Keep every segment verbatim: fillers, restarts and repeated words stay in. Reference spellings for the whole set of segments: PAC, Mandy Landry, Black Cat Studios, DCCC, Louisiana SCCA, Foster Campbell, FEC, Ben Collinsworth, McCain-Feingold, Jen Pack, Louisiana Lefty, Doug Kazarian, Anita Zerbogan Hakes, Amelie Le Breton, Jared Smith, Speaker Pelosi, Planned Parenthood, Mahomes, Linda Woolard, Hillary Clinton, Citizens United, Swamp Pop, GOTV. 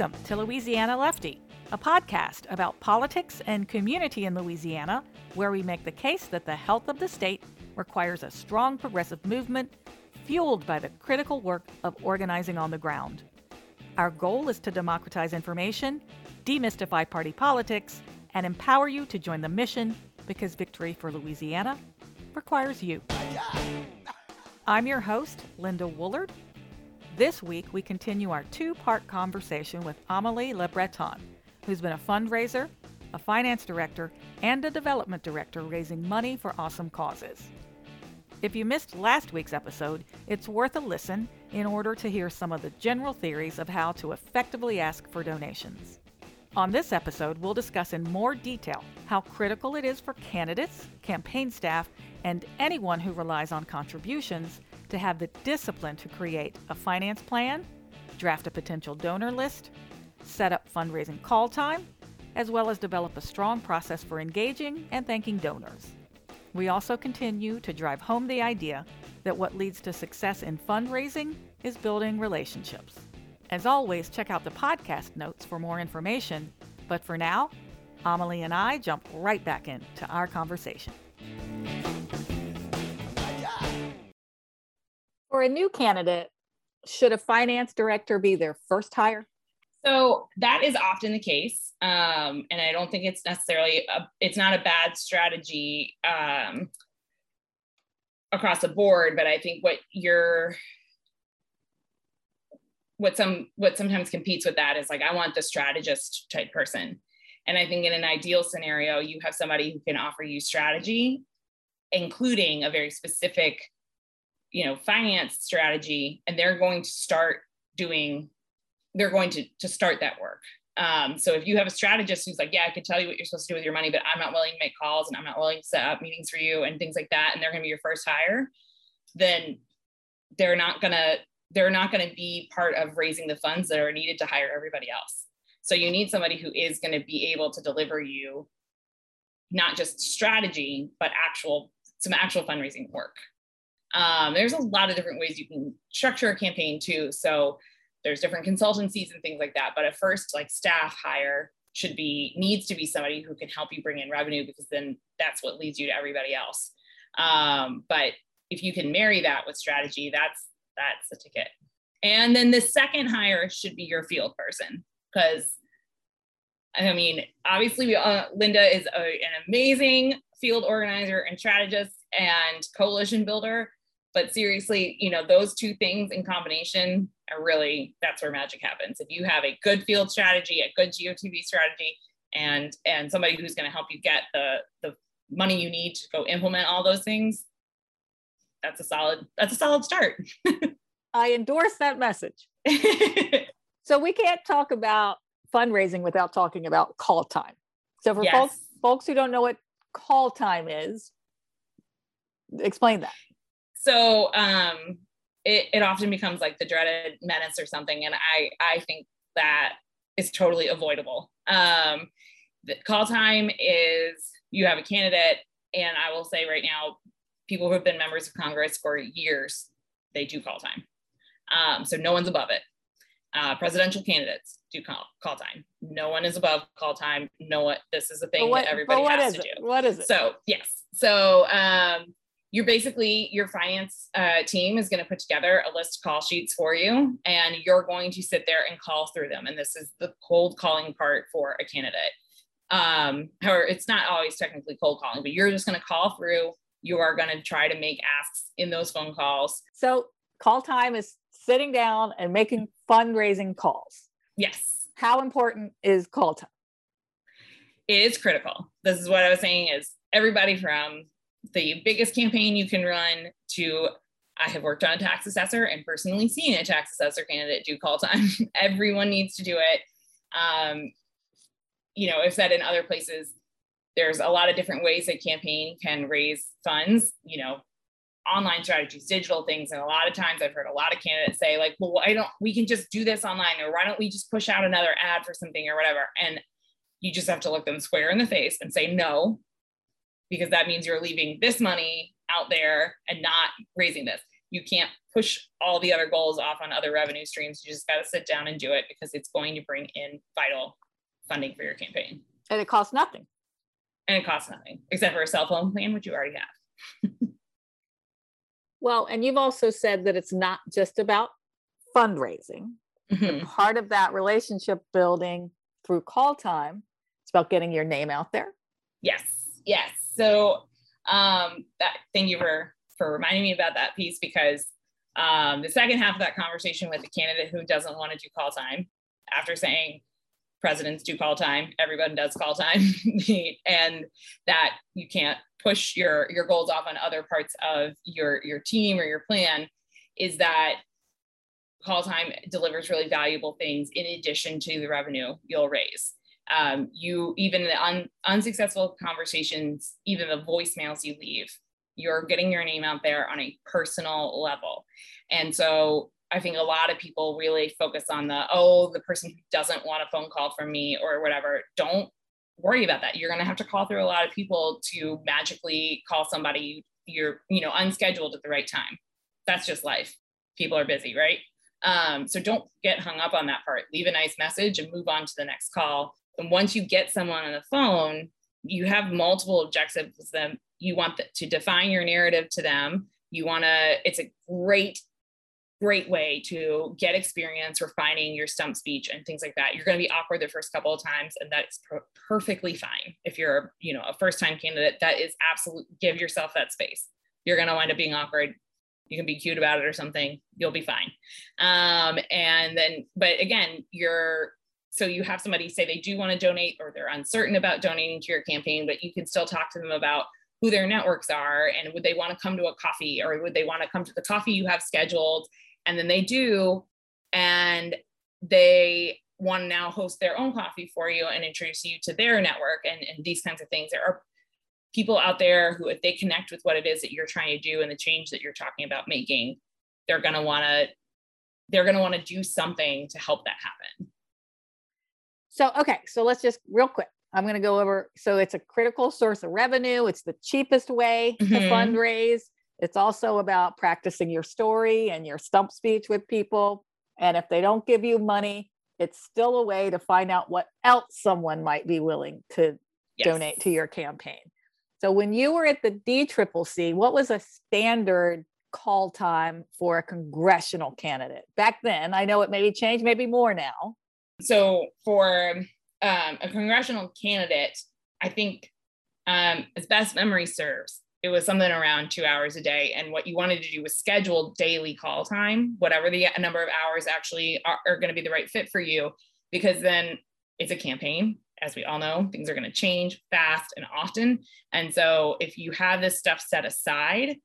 Welcome to Louisiana Lefty, a podcast about politics and community in Louisiana, where we make the case that the health of the state requires a strong progressive movement fueled by the critical work of organizing on the ground. Our goal is to democratize information, demystify party politics, and empower you to join the mission because victory for Louisiana requires you. I'm your host, Linda Woolard. This week, we continue our two-part conversation with Amelie Le Breton, who's been a fundraiser, a finance director, and a development director raising money for awesome causes. If you missed last week's episode, it's worth a listen in order to hear some of the general theories of how to effectively ask for donations. On this episode, we'll discuss in more detail how critical it is for candidates, campaign staff, and anyone who relies on contributions to have the discipline to create a finance plan, draft a potential donor list, set up fundraising call time, as well as develop a strong process for engaging and thanking donors. We also continue to drive home the idea that what leads to success in fundraising is building relationships. As always, check out the podcast notes for more information. But for now, Amelie and I jump right back into our conversation. For a new candidate, should a finance director be their first hire? So that is often the case. Um, and I don't think it's necessarily, a, it's not a bad strategy um, across the board, but I think what you're, what some, what sometimes competes with that is like, I want the strategist type person. And I think in an ideal scenario, you have somebody who can offer you strategy, including a very specific you know, finance strategy, and they're going to start doing, they're going to, to start that work. Um, so if you have a strategist who's like, yeah, I can tell you what you're supposed to do with your money, but I'm not willing to make calls and I'm not willing to set up meetings for you and things like that, and they're going to be your first hire, then they're not going to, they're not going to be part of raising the funds that are needed to hire everybody else. So you need somebody who is going to be able to deliver you not just strategy, but actual, some actual fundraising work. Um, there's a lot of different ways you can structure a campaign too. So there's different consultancies and things like that. But at first, like staff hire should be, needs to be somebody who can help you bring in revenue, because then that's what leads you to everybody else. Um, but if you can marry that with strategy, that's, that's the ticket. And then the second hire should be your field person. Because I mean, obviously we, uh, Linda is a, an amazing field organizer and strategist and coalition builder, but seriously, you know, those two things in combination are really, that's where magic happens. If you have a good field strategy, a good G O T V strategy, and and somebody who's going to help you get the the money you need to go implement all those things, that's a solid that's a solid start. I endorse that message. So we can't talk about fundraising without talking about call time. So for yes. folks folks who don't know what call time is, explain that. So um, it, it often becomes like the dreaded menace or something. And I, I think that is totally avoidable. Um, the call time is, you have a candidate, and I will say right now, people who have been members of Congress for years, they do call time. Um, so no one's above it. Uh, presidential candidates do call, call time. No one is above call time. No one, this is a thing what, that everybody what has is to it? do. What is it? So yes. So um, you're basically, your finance uh, team is going to put together a list of call sheets for you, and you're going to sit there and call through them. And this is the cold calling part for a candidate. Um, however, it's not always technically cold calling, but you're just going to call through. You are going to try to make asks in those phone calls. So call time is sitting down and making fundraising calls. Yes. How important is call time? It is critical. This is what I was saying, is everybody from the biggest campaign you can run to, I have worked on a tax assessor and personally seen a tax assessor candidate do call time. Everyone needs to do it. Um, you know, I've said in other places, there's a lot of different ways that campaign can raise funds, you know, online strategies, digital things. And a lot of times I've heard a lot of candidates say like, well, why don't we can just do this online, or why don't we just push out another ad for something or whatever. And you just have to look them square in the face and say no, because that means you're leaving this money out there and not raising this. you can't push all the other goals off on other revenue streams. You just got to sit down and do it, because it's going to bring in vital funding for your campaign. And it costs nothing. And it costs nothing, except for a cell phone plan, which you already have. Well, and you've also said that it's not just about fundraising. Mm-hmm. Part of that relationship building through call time, it's about getting your name out there. Yes, yes. So um, that, thank you for, for reminding me about that piece, because um, the second half of that conversation with the candidate who doesn't want to do call time, after saying presidents do call time, everyone does call time, and that you can't push your, your goals off on other parts of your, your team or your plan, is that call time delivers really valuable things in addition to the revenue you'll raise. Um, you, even the un, unsuccessful conversations, even the voicemails you leave, you're getting your name out there on a personal level. And so I think a lot of people really focus on the, oh, the person who doesn't want a phone call from me or whatever. Don't worry about that. You're going to have to call through a lot of people to magically call somebody you're, you know, unscheduled at the right time. That's just life. People are busy, right? Um, so don't get hung up on that part. Leave a nice message and move on to the next call. And once you get someone on the phone, you have multiple objectives with them. You want the, to define your narrative to them. You want to, it's a great Great way to get experience refining your stump speech and things like that. You're going to be awkward the first couple of times, and that's per- perfectly fine. If you're, you know, a first-time candidate, that is absolute. Give yourself that space. You're going to wind up being awkward. You can be cute about it or something. You'll be fine. Um, and then, but again, you're so you have somebody say they do want to donate, or they're uncertain about donating to your campaign, but you can still talk to them about who their networks are and would they want to come to a coffee, or would they want to come to the coffee you have scheduled. And then they do, and they want to now host their own coffee for you and introduce you to their network and, and these kinds of things. There are people out there who, if they connect with what it is that you're trying to do and the change that you're talking about making, they're going to want to, they're going to want to do something to help that happen. So, okay. So let's just real quick, I'm going to go over. So it's a critical source of revenue. It's the cheapest way mm-hmm. to fundraise. It's also about practicing your story and your stump speech with people. And if they don't give you money, it's still a way to find out what else someone might be willing to yes. donate to your campaign. So when you were at the D C C C, what was a standard call time for a congressional candidate back then? I know it maybe changed, maybe more now. So for um, a congressional candidate, I think um, as best memory serves, it was something around two hours a day. And what you wanted to do was schedule daily call time, whatever the number of hours actually are, are going to be the right fit for you, because then it's a campaign. As we all know, things are going to change fast and often. And so if you have this stuff set aside,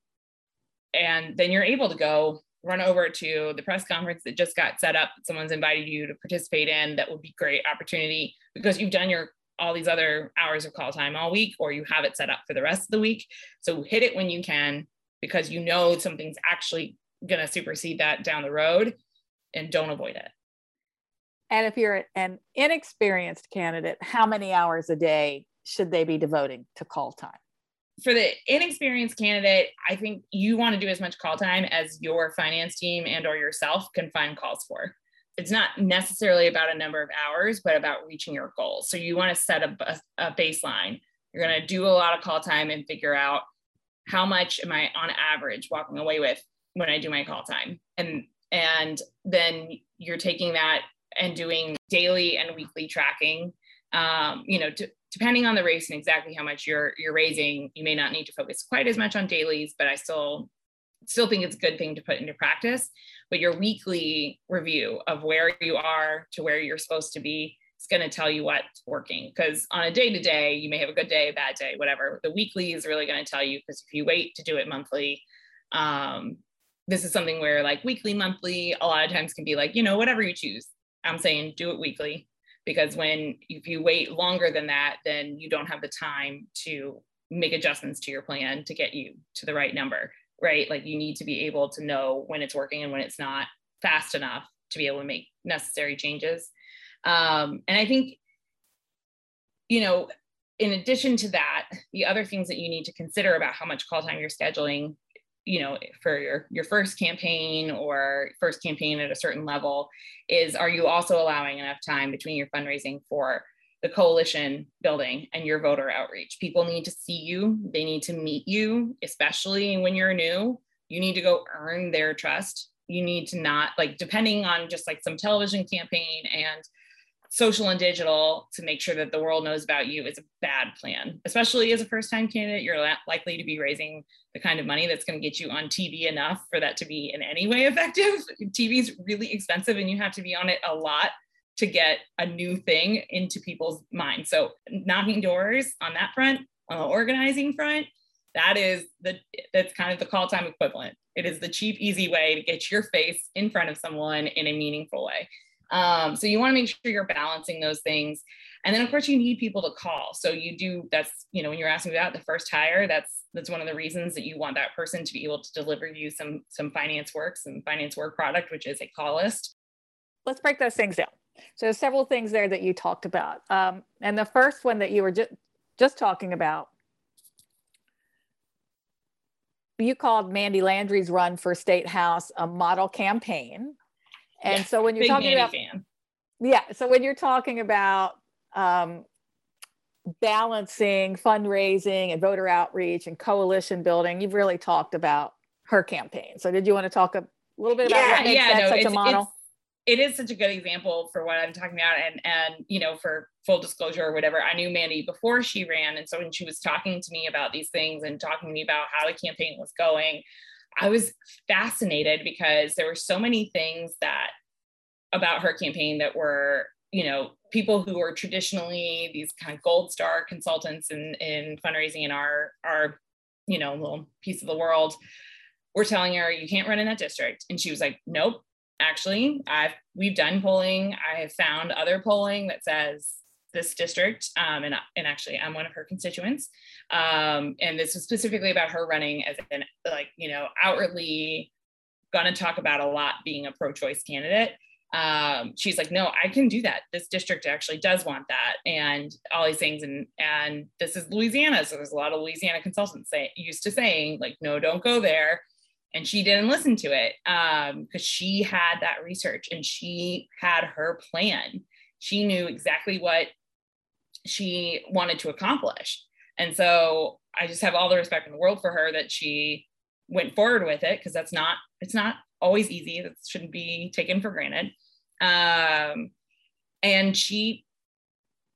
and then you're able to go run over to the press conference that just got set up, that someone's invited you to participate in, that would be great opportunity, because you've done your all these other hours of call time all week, or you have it set up for the rest of the week. So hit it when you can, because you know something's actually going to supersede that down the road, and don't avoid it. And if you're an inexperienced candidate, how many hours a day should they be devoting to call time? For the inexperienced candidate, I think you want to do as much call time as your finance team and or yourself can find calls for. It's not necessarily about a number of hours, but about reaching your goals. So you want to set a, a baseline. You're going to do a lot of call time and figure out how much am I on average walking away with when I do my call time. And, and then you're taking that and doing daily and weekly tracking. Um, you know, d- depending on the race and exactly how much you're, you're raising, you may not need to focus quite as much on dailies, but I still still think it's a good thing to put into practice, but your weekly review of where you are to where you're supposed to be is going to tell you what's working. Because on a day-to-day, you may have a good day, a bad day, whatever. The weekly is really going to tell you, because if you wait to do it monthly, um, this is something where like weekly, monthly, a lot of times can be like, you know, whatever you choose. I'm saying do it weekly, because when, if you wait longer than that, then you don't have the time to make adjustments to your plan to get you to the right number. Right? Like you need to be able to know when it's working and when it's not fast enough to be able to make necessary changes. Um, and I think, you know, in addition to that, the other things that you need to consider about how much call time you're scheduling you know, for your, your first campaign or first campaign at a certain level is, are you also allowing enough time between your fundraising for the coalition building and your voter outreach? People need to see you. They need to meet you, especially when you're new. You need to go earn their trust. You need to not, like, depending on just like some television campaign and social and digital to make sure that the world knows about you is a bad plan. Especially as a first-time candidate, you're likely to be raising the kind of money that's going to get you on T V enough for that to be in any way effective. T V is really expensive and you have to be on it a lot to get a new thing into people's minds. So knocking doors on that front, on the organizing front, that is the, that's kind of the call time equivalent. It is the cheap, easy way to get your face in front of someone in a meaningful way. Um, so you want to make sure you're balancing those things. And then of course you need people to call. So you do, that's, you know, when you're asking about the first hire, that's, that's one of the reasons that you want that person to be able to deliver you some, some finance work, some finance work product, which is a call list. Let's break those things down. So there's several things there that you talked about. Um, and the first one that you were ju- just talking about, you called Mandy Landry's run for State House a model campaign. And yes, so when you're talking about, fan. yeah, so when you're talking about um, balancing fundraising and voter outreach and coalition building, you've really talked about her campaign. So did you want to talk a little bit about yeah, what makes yeah, that no, such it's, a model? It is such a good example for what I'm talking about. And, and, you know, for full disclosure or whatever, I knew Mandy before she ran. And so when she was talking to me about these things and talking to me about how the campaign was going, I was fascinated because there were so many things that about her campaign that were, you know, people who are traditionally these kind of gold star consultants in, in fundraising in our, our, you know, little piece of the world were telling her, you can't run in that district. And she was like, nope, actually, I've, we've done polling. I have found other polling that says this district, um, and, and actually I'm one of her constituents. Um, and this was specifically about her running as an, like, you know, outwardly gonna talk about a lot being a pro-choice candidate. Um, she's like, no, I can do that. This district actually does want that. And all these things. And, and this is Louisiana. So there's a lot of Louisiana consultants say, used to saying like, no, don't go there. And she didn't listen to it because um, she had that research and she had her plan. She knew exactly what she wanted to accomplish. And so I just have all the respect in the world for her that she went forward with it, because that's not, it's not always easy. That shouldn't be taken for granted. Um, and she,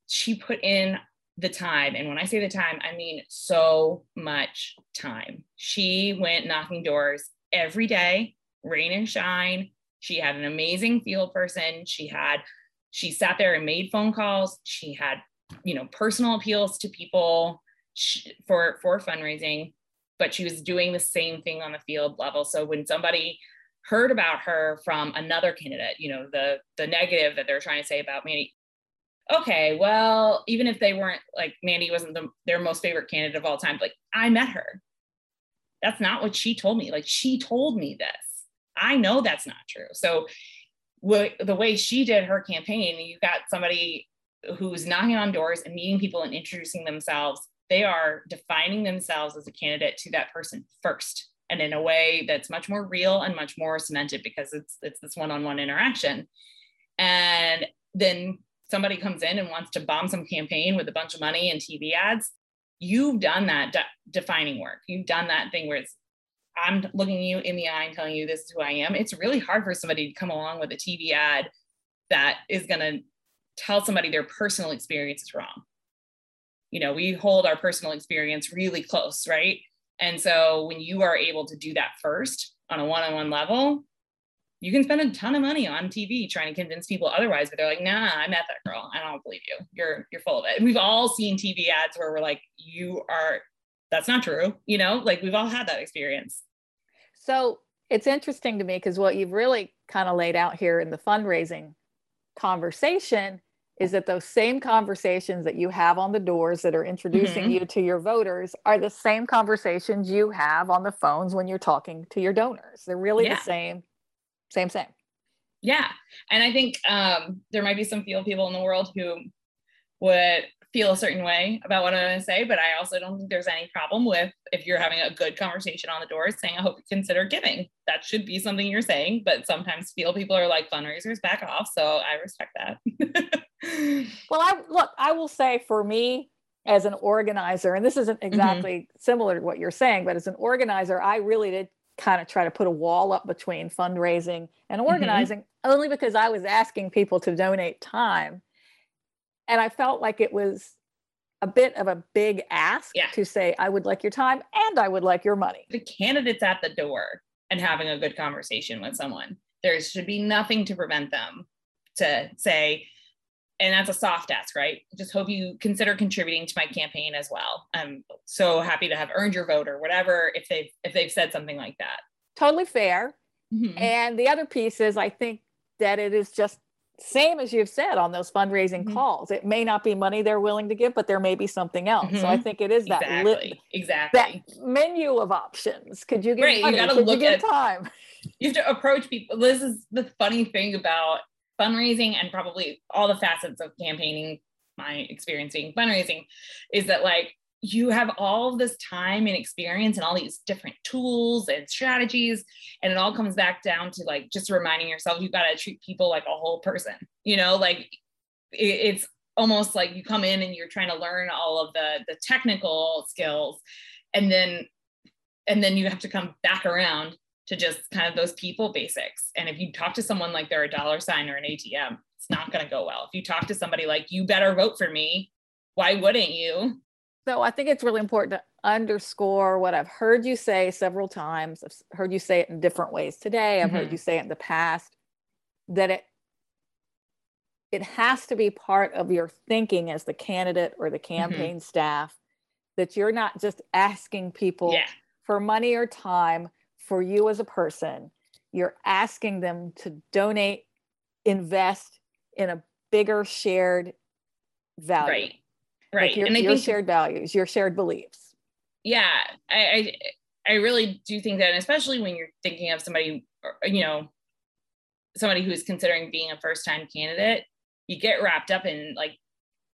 she put in the time. And when I say the time, I mean so much time. She went knocking doors every day, rain and shine. She had an amazing field person. She had, she sat there and made phone calls. She had, you know, personal appeals to people for, for fundraising, but she was doing the same thing on the field level. So when somebody heard about her from another candidate, you know, the, the negative that they're trying to say about Mandy, okay, well, even if they weren't like, Mandy wasn't the, their most favorite candidate of all time, but like, I met her. That's not what she told me. Like, she told me this. I know that's not true. So the way she did her campaign, you got somebody who's knocking on doors and meeting people and introducing themselves. They are defining themselves as a candidate to that person first, and in a way that's much more real and much more cemented, because it's it's this one-on-one interaction. And then somebody comes in and wants to bomb some campaign with a bunch of money and T V ads. You've done that de- defining work. You've done that thing where it's, I'm looking you in the eye and telling you this is who I am. It's really hard for somebody to come along with a T V ad that is going to tell somebody their personal experience is wrong. You know, we hold our personal experience really close, right? And so when you are able to do that first on a one-on-one level, you can spend a ton of money on T V trying to convince people otherwise, but they're like, nah, I met that girl. I don't believe you. You're, you're full of it. And we've all seen T V ads where we're like, you are, that's not true. You know, like, we've all had that experience. So it's interesting to me because what you've really kind of laid out here in the fundraising conversation is that those same conversations that you have on the doors that are introducing mm-hmm. you to your voters are the same conversations you have on the phones when you're talking to your donors. They're really yeah. the same, same, same. Yeah. And I think um, there might be some field people in the world who would feel a certain way about what I'm going to say, but I also don't think there's any problem with, if you're having a good conversation on the door, saying, I hope you consider giving. That should be something you're saying, but sometimes feel people are like, fundraisers, back off. So I respect that. Well, I look, I will say for me as an organizer, and this isn't exactly mm-hmm. similar to what you're saying, but as an organizer, I really did kind of try to put a wall up between fundraising and organizing mm-hmm. only because I was asking people to donate time. And I felt like it was a bit of a big ask yeah. to say, I would like your time and I would like your money. The candidate's at the door and having a good conversation with someone, there should be nothing to prevent them to say, and that's a soft ask, right? Just hope you consider contributing to my campaign as well. I'm so happy to have earned your vote or whatever, if they've, if they've said something like that. Totally fair. Mm-hmm. And the other piece is, I think that it is just same as you've said on those fundraising mm-hmm. calls. It may not be money they're willing to give, but there may be something else. Mm-hmm. So I think it is that, exactly. Lit- exactly. that menu of options. Could you give right. money? You gotta Could look you give at, time? You have to approach people. This is the funny thing about fundraising and probably all the facets of campaigning, my experience being fundraising, is that like you have all this time and experience and all these different tools and strategies. And it all comes back down to like just reminding yourself, you've got to treat people like a whole person, you know, like it's almost like you come in and you're trying to learn all of the, the technical skills. And then, and then you have to come back around to just kind of those people basics. And if you talk to someone like they're a dollar sign or an A T M, it's not going to go well. If you talk to somebody like, you better vote for me, why wouldn't you? So I think it's really important to underscore what I've heard you say several times. I've heard you say it in different ways today. I've mm-hmm. heard you say it in the past, that it it has to be part of your thinking as the candidate or the campaign mm-hmm. staff, that you're not just asking people yeah. for money or time for you as a person. You're asking them to donate, invest in a bigger shared value. Right, right. Like your, and I your think, shared values, your shared beliefs. Yeah, I, I I really do think that, and especially when you're thinking of somebody, you know, somebody who's considering being a first-time candidate, you get wrapped up in like,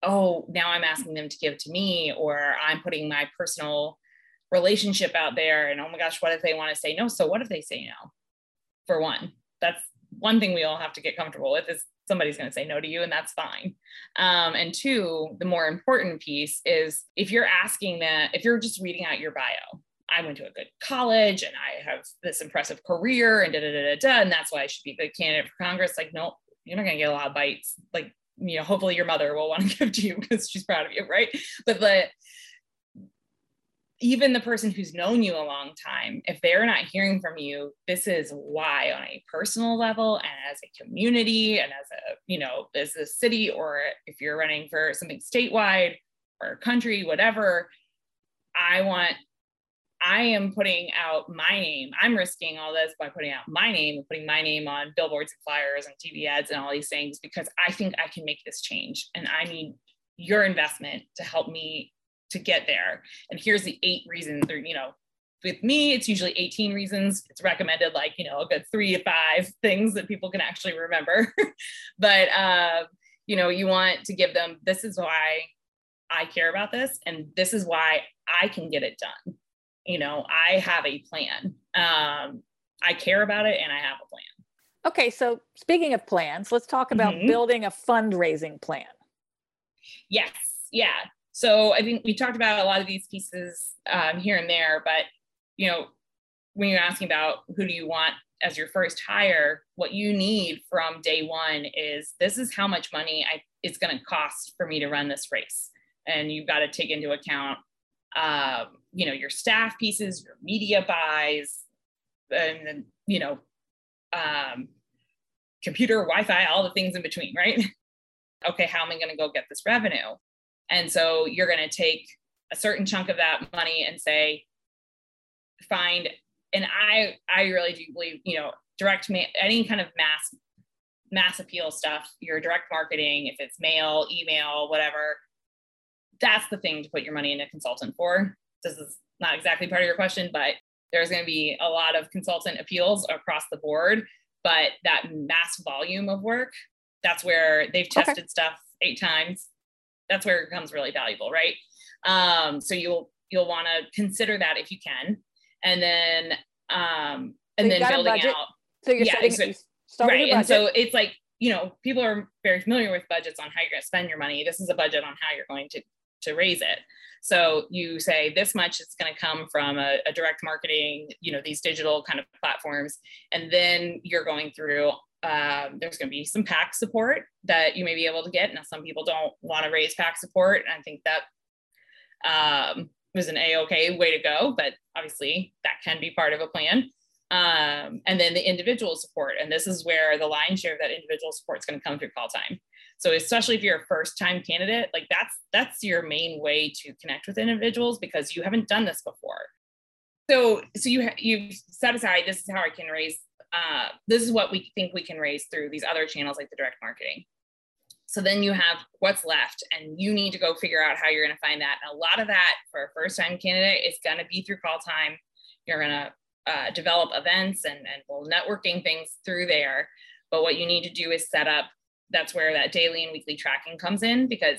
oh, now I'm asking them to give to me, or I'm putting my personal relationship out there, and oh my gosh, what if they want to say no? So what if they say no? For one, that's one thing we all have to get comfortable with, is somebody's going to say no to you, and that's fine. Um, and two, the more important piece is, if you're asking that, if you're just reading out your bio, I went to a good college and I have this impressive career and da da da da da, and that's why I should be a good candidate for Congress. Like, no, you're not going to get a lot of bites. Like, you know, hopefully your mother will want to give to you because she's proud of you, right? But the even the person who's known you a long time, if they're not hearing from you, this is why on a personal level and as a community and as a, you know, as a city, or if you're running for something statewide or country, whatever, I want, I am putting out my name. I'm risking all this by putting out my name and putting my name on billboards and flyers and T V ads and all these things, because I think I can make this change. And I need your investment to help me to get there. And here's the eight reasons, or, you know, with me, it's usually eighteen reasons. It's recommended like, you know, a good three to five things that people can actually remember. But, uh, you know, you want to give them, this is why I care about this, and this is why I can get it done. You know, I have a plan. Um, I care about it and I have a plan. Okay. So speaking of plans, let's talk about mm-hmm. building a fundraising plan. Yes. Yeah. So I think we talked about a lot of these pieces um, here and there, but, you know, when you're asking about who do you want as your first hire, what you need from day one is, this is how much money I, it's going to cost for me to run this race. And you've got to take into account, um, you know, your staff pieces, your media buys, and then, you know, um, computer, Wi-Fi, all the things in between, right? Okay, how am I going to go get this revenue? And so you're going to take a certain chunk of that money and say, find, and I, I really do believe, you know, direct ma- any kind of mass, mass appeal stuff, your direct marketing, if it's mail, email, whatever, that's the thing to put your money in a consultant for. This is not exactly part of your question, but there's going to be a lot of consultant appeals across the board, but that mass volume of work, that's where they've tested okay. stuff eight times. that's where it becomes really valuable, right? Um, so you'll you'll want to consider that if you can, and then um, and so then building out. So you're yeah, setting so, start right, and so it's like, you know, people are very familiar with budgets on how you're going to spend your money. This is a budget on how you're going to to raise it. So you say this much is going to come from a, a direct marketing, you know, these digital kind of platforms, and then you're going through. Um, there's going to be some PAC support that you may be able to get. Now, some people don't want to raise PAC support, and I think that um, was an A-okay way to go, but obviously that can be part of a plan. Um, and then the individual support, and this is where the lion's share of that individual support is going to come through call time. So especially if you're a first-time candidate, like that's that's your main way to connect with individuals because you haven't done this before. So so you you've set aside, this is how I can raise. Uh, this is what we think we can raise through these other channels like the direct marketing. So then you have what's left, and you need to go figure out how you're going to find that. And a lot of that for a first-time candidate is going to be through call time. You're going to uh, develop events and, and well, networking things through there. But what you need to do is set up. That's where that daily and weekly tracking comes in, because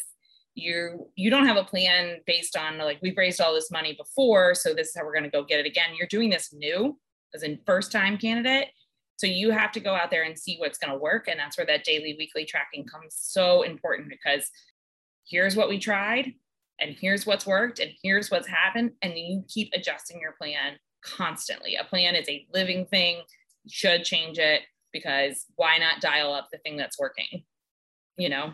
you you don't have a plan based on like, we've raised all this money before, so this is how we're going to go get it again. You're doing this new as a first-time candidate. So you have to go out there and see what's going to work. And that's where that daily, weekly tracking comes so important, because here's what we tried, and here's what's worked, and here's what's happened. And you keep adjusting your plan constantly. A plan is a living thing. You should change it, because why not dial up the thing that's working, you know?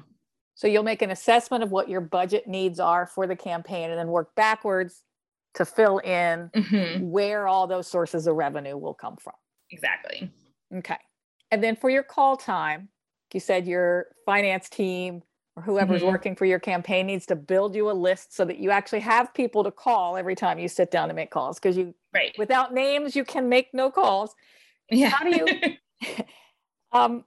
So you'll make an assessment of what your budget needs are for the campaign, and then work backwards to fill in mm-hmm. where all those sources of revenue will come from. Exactly. Okay. And then for your call time, you said your finance team or whoever's mm-hmm. working for your campaign needs to build you a list so that you actually have people to call every time you sit down to make calls, because you, right. without names, you can make no calls. Yeah. How do you, um,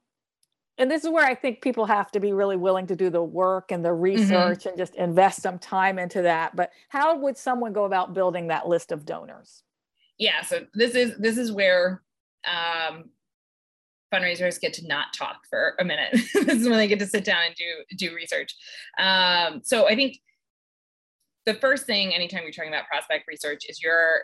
and this is where I think people have to be really willing to do the work and the research mm-hmm. and just invest some time into that. But how would someone go about building that list of donors? Yeah. So this is, this is where, um, fundraisers get to not talk for a minute. This is when they get to sit down and do, do research. Um, so I think the first thing, anytime you're talking about prospect research, is you're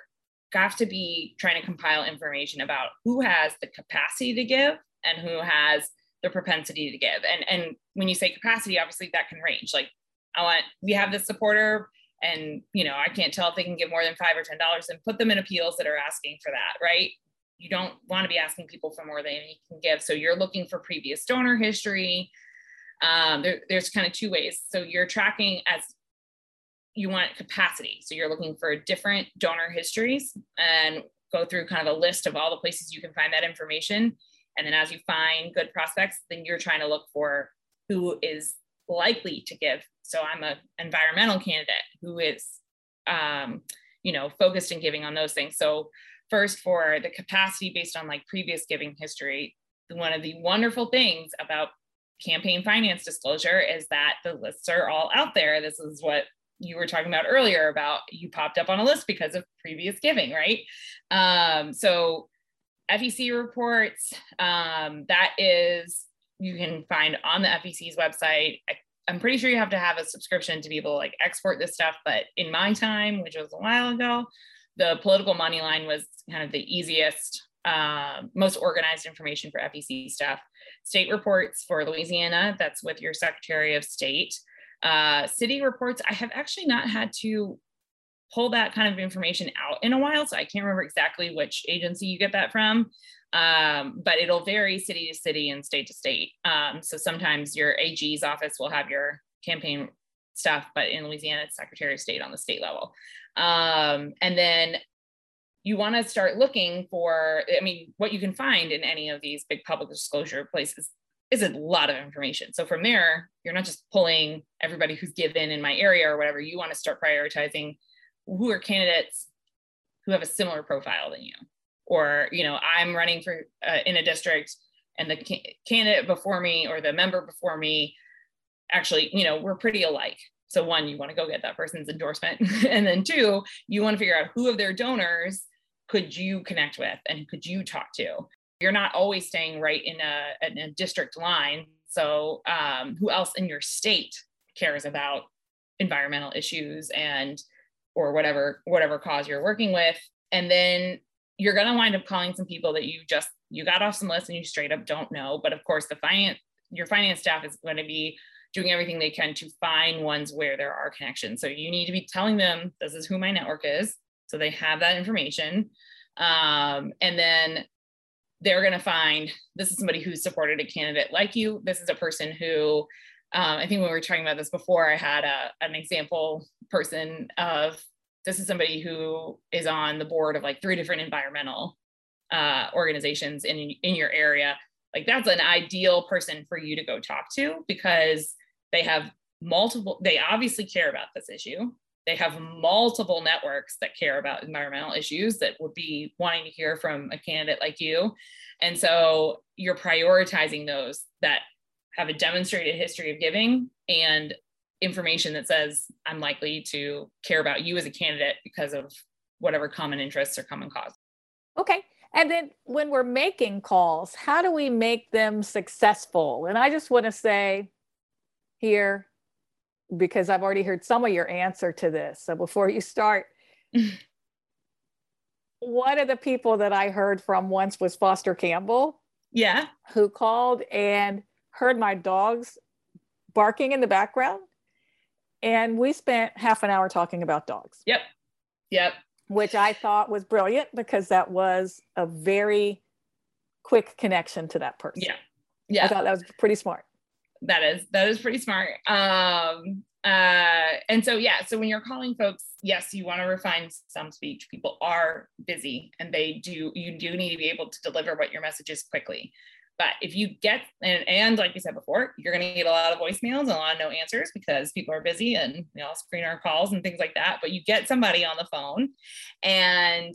have to be trying to compile information about who has the capacity to give and who has the propensity to give. And, and when you say capacity, obviously that can range. Like, I want, we have this supporter, and, you know, I can't tell if they can give more than five or ten dollars, and put them in appeals that are asking for that, right? You don't want to be asking people for more than you can give. So you're looking for previous donor history. Um, there, there's kind of two ways. So you're tracking as you want capacity. So you're looking for different donor histories and go through kind of a list of all the places you can find that information. And then as you find good prospects, then you're trying to look for who is likely to give. So I'm an environmental candidate who is, um, you know, focused in giving on those things. So first, for the capacity based on like previous giving history, one of the wonderful things about campaign finance disclosure is that the lists are all out there. This is what you were talking about earlier about you popped up on a list because of previous giving, right? Um, so F E C reports, um, that is, you can find on the F E C's website. I, I'm pretty sure you have to have a subscription to be able to like export this stuff. But in my time, which was a while ago, the political money line was kind of the easiest, uh, most organized information for F E C stuff. State reports for Louisiana, that's with your Secretary of State. Uh, city reports, I have actually not had to pull that kind of information out in a while, so I can't remember exactly which agency you get that from, um, but it'll vary city to city and state to state. Um, so sometimes your A G's office will have your campaign stuff, but in Louisiana, it's Secretary of State on the state level. Um, and then you want to start looking for, I mean, what you can find in any of these big public disclosure places is a lot of information. So from there, you're not just pulling everybody who's given in my area or whatever. You want to start prioritizing who are candidates who have a similar profile than you, or, you know, I'm running for uh, in a district, and the can- candidate before me or the member before me, actually, you know, we're pretty alike. So one, you want to go get that person's endorsement. And then two, you want to figure out who of their donors could you connect with and could you talk to? You're not always staying right in a, in a district line. So um, who else in your state cares about environmental issues and, or whatever, whatever cause you're working with. And then you're going to wind up calling some people that you just, you got off some lists and you straight up don't know. But of course the finance, your finance staff is going to be doing everything they can to find ones where there are connections. So you need to be telling them, this is who my network is. So they have that information. Um, and then they're going to find, this is somebody who's supported a candidate like you. This is a person who, um, I think when we were talking about this before, I had a, an example person of, this is somebody who is on the board of like three different environmental uh, organizations in, in your area. Like that's an ideal person for you to go talk to because they have multiple, they obviously care about this issue. They have multiple networks that care about environmental issues that would be wanting to hear from a candidate like you. And so you're prioritizing those that have a demonstrated history of giving and information that says, I'm likely to care about you as a candidate because of whatever common interests or common cause. Okay. And then when we're making calls, how do we make them successful? And I just want to say here, because I've already heard some of your answer to this. So before you start, one of the people that I heard from once was Foster Campbell. Yeah. Who called and heard my dogs barking in the background. And we spent half an hour talking about dogs. Yep. Yep. Which I thought was brilliant because that was a very quick connection to that person. Yeah. Yeah. I thought that was pretty smart. That is, that is pretty smart. Um, uh, and so, yeah, so when you're calling folks, yes, you want to refine some speech. People are busy and they do, you do need to be able to deliver what your message is quickly. But if you get, and, and like you said before, you're going to get a lot of voicemails and a lot of no answers because people are busy and we all screen our calls and things like that. But you get somebody on the phone and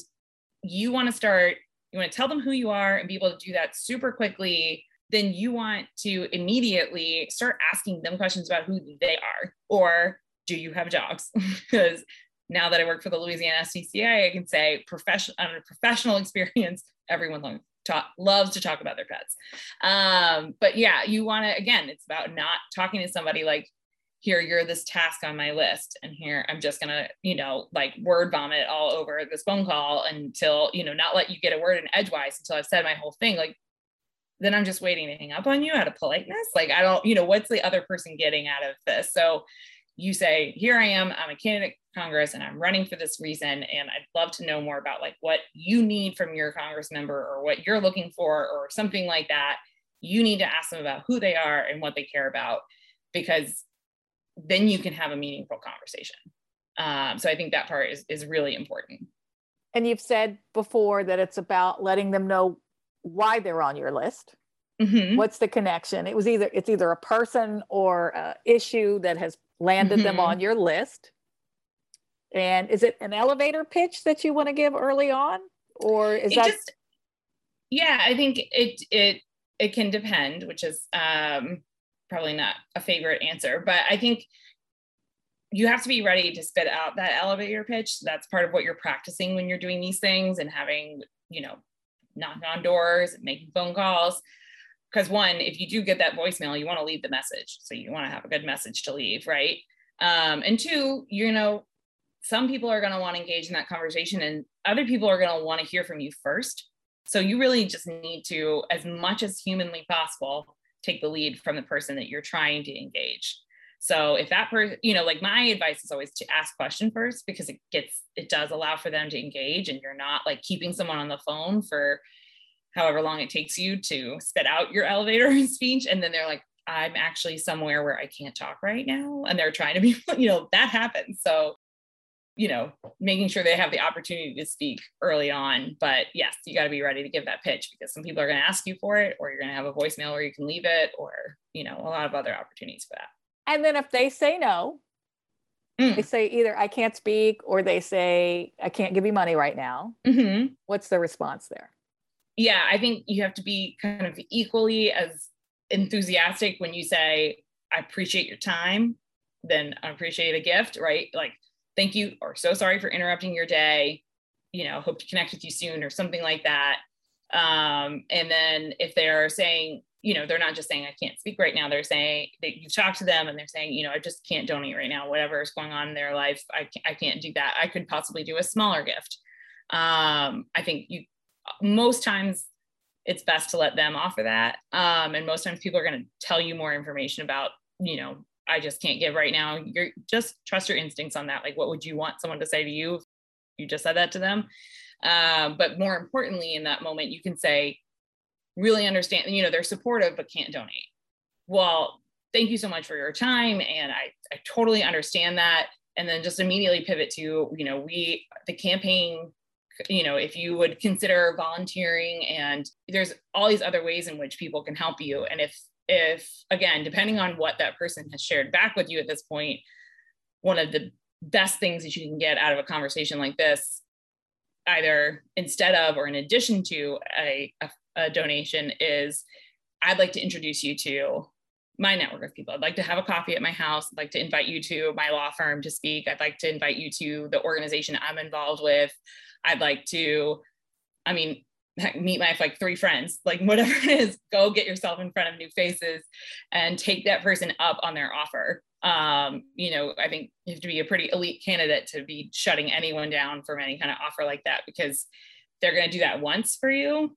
you want to start, you want to tell them who you are and be able to do that super quickly. Then you want to immediately start asking them questions about who they are, or do you have dogs? Because now that I work for the Louisiana S C C A, I can say profession, on a professional experience, everyone talk, loves to talk about their pets. Um, but yeah, you want to, again, it's about not talking to somebody like, here, you're this task on my list. And here, I'm just going to, you know, like word vomit all over this phone call until, you know, not let you get a word in edgewise until I've said my whole thing. Like, then I'm just waiting to hang up on you out of politeness. Like, I don't, you know, what's the other person getting out of this? So you say, here I am, I'm a candidate for Congress and I'm running for this reason. And I'd love to know more about like what you need from your Congress member or what you're looking for or something like that. You need to ask them about who they are and what they care about, because then you can have a meaningful conversation. Um, so I think that part is, is really important. And you've said before that it's about letting them know why they're on your list. Mm-hmm. What's the connection? It was either, it's either a person or a issue that has landed mm-hmm. them on your list. And is it an elevator pitch that you want to give early on? Or is it that? Just, yeah, I think it, it, it can depend, which is um, probably not a favorite answer, but I think you have to be ready to spit out that elevator pitch. That's part of what you're practicing when you're doing these things and having, you know, knocking on doors, making phone calls. Because one, if you do get that voicemail, you want to leave the message. So you want to have a good message to leave, right? Um, and two, you know, some people are going to want to engage in that conversation and other people are going to want to hear from you first. So you really just need to, as much as humanly possible, take the lead from the person that you're trying to engage. So if that person, you know, like my advice is always to ask question first, because it gets, it does allow for them to engage and you're not like keeping someone on the phone for however long it takes you to spit out your elevator speech. And then they're like, I'm actually somewhere where I can't talk right now. And they're trying to be, you know, that happens. So, you know, making sure they have the opportunity to speak early on. But yes, you got to be ready to give that pitch because some people are going to ask you for it, or you're going to have a voicemail where you can leave it, or, you know, a lot of other opportunities for that. And then if they say no, mm. they say either I can't speak or they say, I can't give you money right now. Mm-hmm. What's the response there? Yeah, I think you have to be kind of equally as enthusiastic when you say, I appreciate your time, then I appreciate a gift, right? Like, thank you, or so sorry for interrupting your day. You know, hope to connect with you soon or something like that. Um, and then if they're saying, you know, they're not just saying, I can't speak right now. They're saying that you talk to them and they're saying, you know, I just can't donate right now, whatever is going on in their life. I can't, I can't do that. I could possibly do a smaller gift. Um, I think you, most times it's best to let them offer that. Um, and most times people are going to tell you more information about, you know, I just can't give right now. You're just trust your instincts on that. Like, what would you want someone to say to you if you just said that to them? Um, but more importantly, in that moment, you can say, really understand, you know, they're supportive, but can't donate. Well, thank you so much for your time. And I, I totally understand that. And then just immediately pivot to, you know, we, the campaign, you know, if you would consider volunteering, and there's all these other ways in which people can help you. And if, if again, depending on what that person has shared back with you at this point, one of the best things that you can get out of a conversation like this, either instead of or in addition to a, a, a donation, is I'd like to introduce you to my network of people. I'd like to have a coffee at my house. I'd like to invite you to my law firm to speak. I'd like to invite you to the organization I'm involved with. I'd like to, I mean, meet my like three friends, like whatever it is, go get yourself in front of new faces and take that person up on their offer. Um, you know, I think you have to be a pretty elite candidate to be shutting anyone down from any kind of offer like that, because they're going to do that once for you,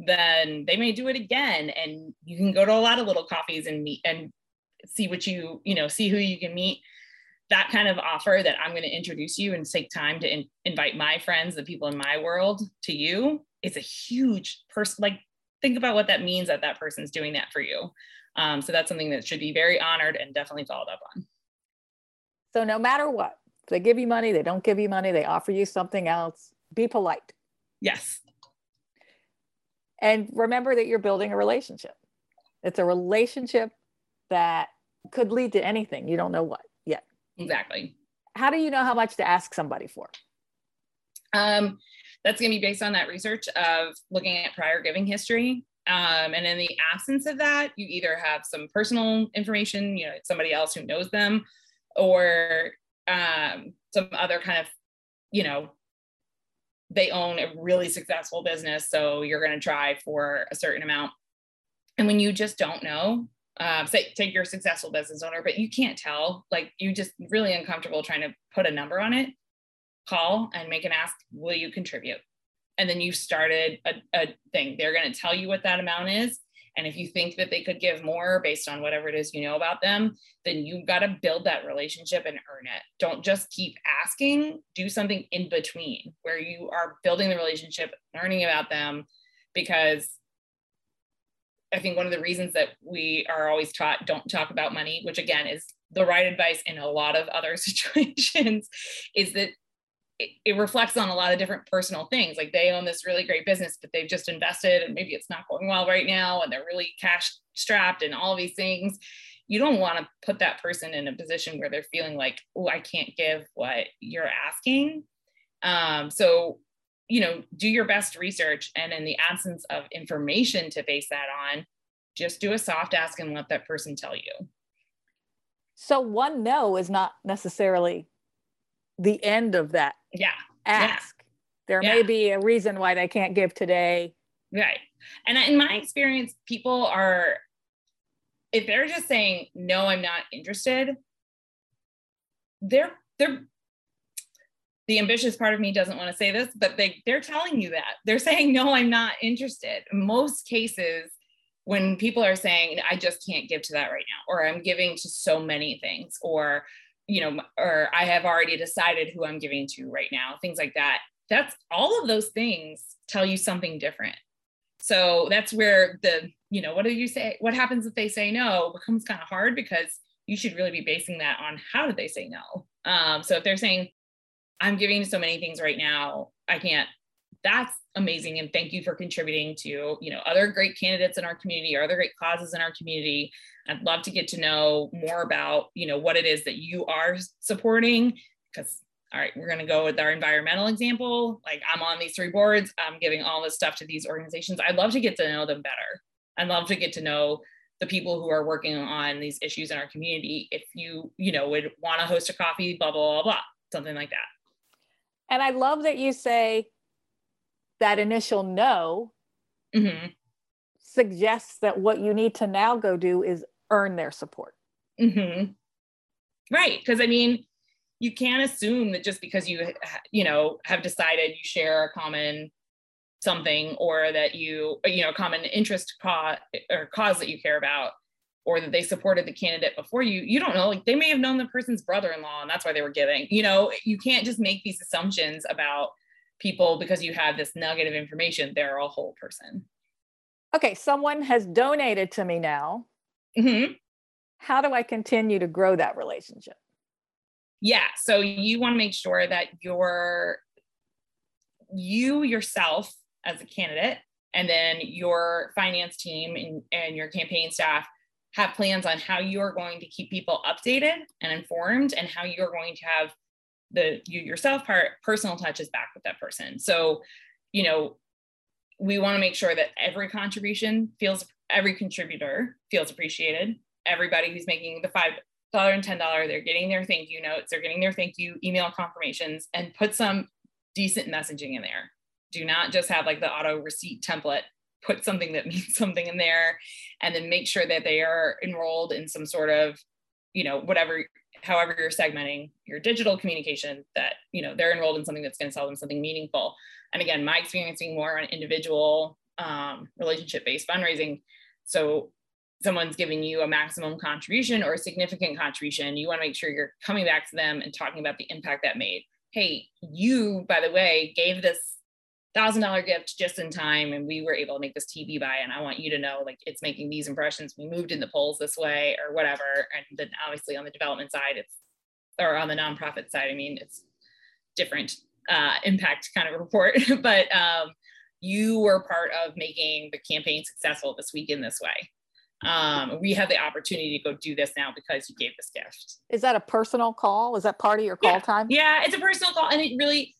then they may do it again. And you can go to a lot of little coffees and meet and see what you, you know, see who you can meet. That kind of offer that I'm going to introduce you and take time to in, invite my friends, the people in my world, to you, it's a huge person. Like, think about what that means that that person's doing that for you. Um, so that's something that should be very honored and definitely followed up on. So no matter what, if they give you money, they don't give you money, they offer you something else, be polite. Yes. And remember that you're building a relationship. It's a relationship that could lead to anything. You don't know what yet. Exactly. How do you know how much to ask somebody for? Um, that's going to be based on that research of looking at prior giving history. Um, and in the absence of that, you either have some personal information, you know, somebody else who knows them, or um, some other kind of, you know, they own a really successful business, so you're going to try for a certain amount. And when you just don't know, uh, say, take your successful business owner, but you can't tell, like you just really uncomfortable trying to put a number on it, call and make an ask, will you contribute? And then you started a, a thing. They're going to tell you what that amount is. And if you think that they could give more based on whatever it is you know about them, then you've got to build that relationship and earn it. Don't just keep asking, do something in between where you are building the relationship, learning about them, because I think one of the reasons that we are always taught don't talk about money, which again is the right advice in a lot of other situations, is that it reflects on a lot of different personal things. Like they own this really great business, but they've just invested and maybe it's not going well right now. And they're really cash strapped and all these things. You don't want to put that person in a position where they're feeling like, oh, I can't give what you're asking. Um, so, you know, do your best research. And in the absence of information to base that on, just do a soft ask and let that person tell you. So one no is not necessarily the end of that. Yeah. Ask. Yeah. There yeah. may be a reason why they can't give today. Right. And in my experience, people are, if they're just saying, no, I'm not interested, they're, they're, the ambitious part of me doesn't want to say this, but they, they're telling you that. They're saying, no, I'm not interested. In most cases, when people are saying, I just can't give to that right now, or I'm giving to so many things, or you know, or I have already decided who I'm giving to right now, things like that. That's all of those things tell you something different. So that's where the, you know, what do you say? What happens if they say no becomes kind of hard, because you should really be basing that on how did they say no. Um, so if they're saying, I'm giving so many things right now, I can't, that's amazing. And thank you for contributing to, you know, other great candidates in our community or other great causes in our community. I'd love to get to know more about, you know, what it is that you are supporting, because, all right, we're going to go with our environmental example. Like, I'm on these three boards, I'm giving all this stuff to these organizations. I'd love to get to know them better. I'd love to get to know the people who are working on these issues in our community. If you, you know, would want to host a coffee, blah, blah, blah, blah, something like that. And I love that you say that initial no mm-hmm. suggests that what you need to now go do is earn their support. Mm-hmm. Right, because I mean, you can't assume that just because you, you know, have decided you share a common something, or that you, you know, common interest cause or cause that you care about, or that they supported the candidate before you, you don't know, like they may have known the person's brother-in-law and that's why they were giving, you know, you can't just make these assumptions about people because you have this nugget of information. They're a whole person. Okay, someone has donated to me now. Mm-hmm. How do I continue to grow that relationship? Yeah, so you want to make sure that you're, you yourself as a candidate, and then your finance team and, and your campaign staff have plans on how you're going to keep people updated and informed, and how you're going to have the you yourself part personal touches back with that person. So, you know, we want to make sure that every contribution feels, every contributor feels appreciated. Everybody who's making the five dollars and ten dollars, they're getting their thank you notes, they're getting their thank you email confirmations, and put some decent messaging in there. Do not just have like the auto receipt template, put something that means something in there, and then make sure that they are enrolled in some sort of, you know, whatever, however you're segmenting your digital communication, that, you know, they're enrolled in something that's going to tell them something meaningful. And again, my experience being more on individual um, relationship-based fundraising. So someone's giving you a maximum contribution or a significant contribution, you want to make sure you're coming back to them and talking about the impact that made. Hey, you, by the way, gave this one thousand dollars gift just in time, and we were able to make this T V buy, and I want you to know, like, it's making these impressions. We moved in the polls this way, or whatever. And then obviously on the development side, it's, or on the nonprofit side, I mean, it's different uh, impact kind of report, but um, you were part of making the campaign successful this week in this way. Um, we have the opportunity to go do this now because you gave this gift. Is that a personal call? Is that part of your call yeah. time? Yeah, it's a personal call. And it really,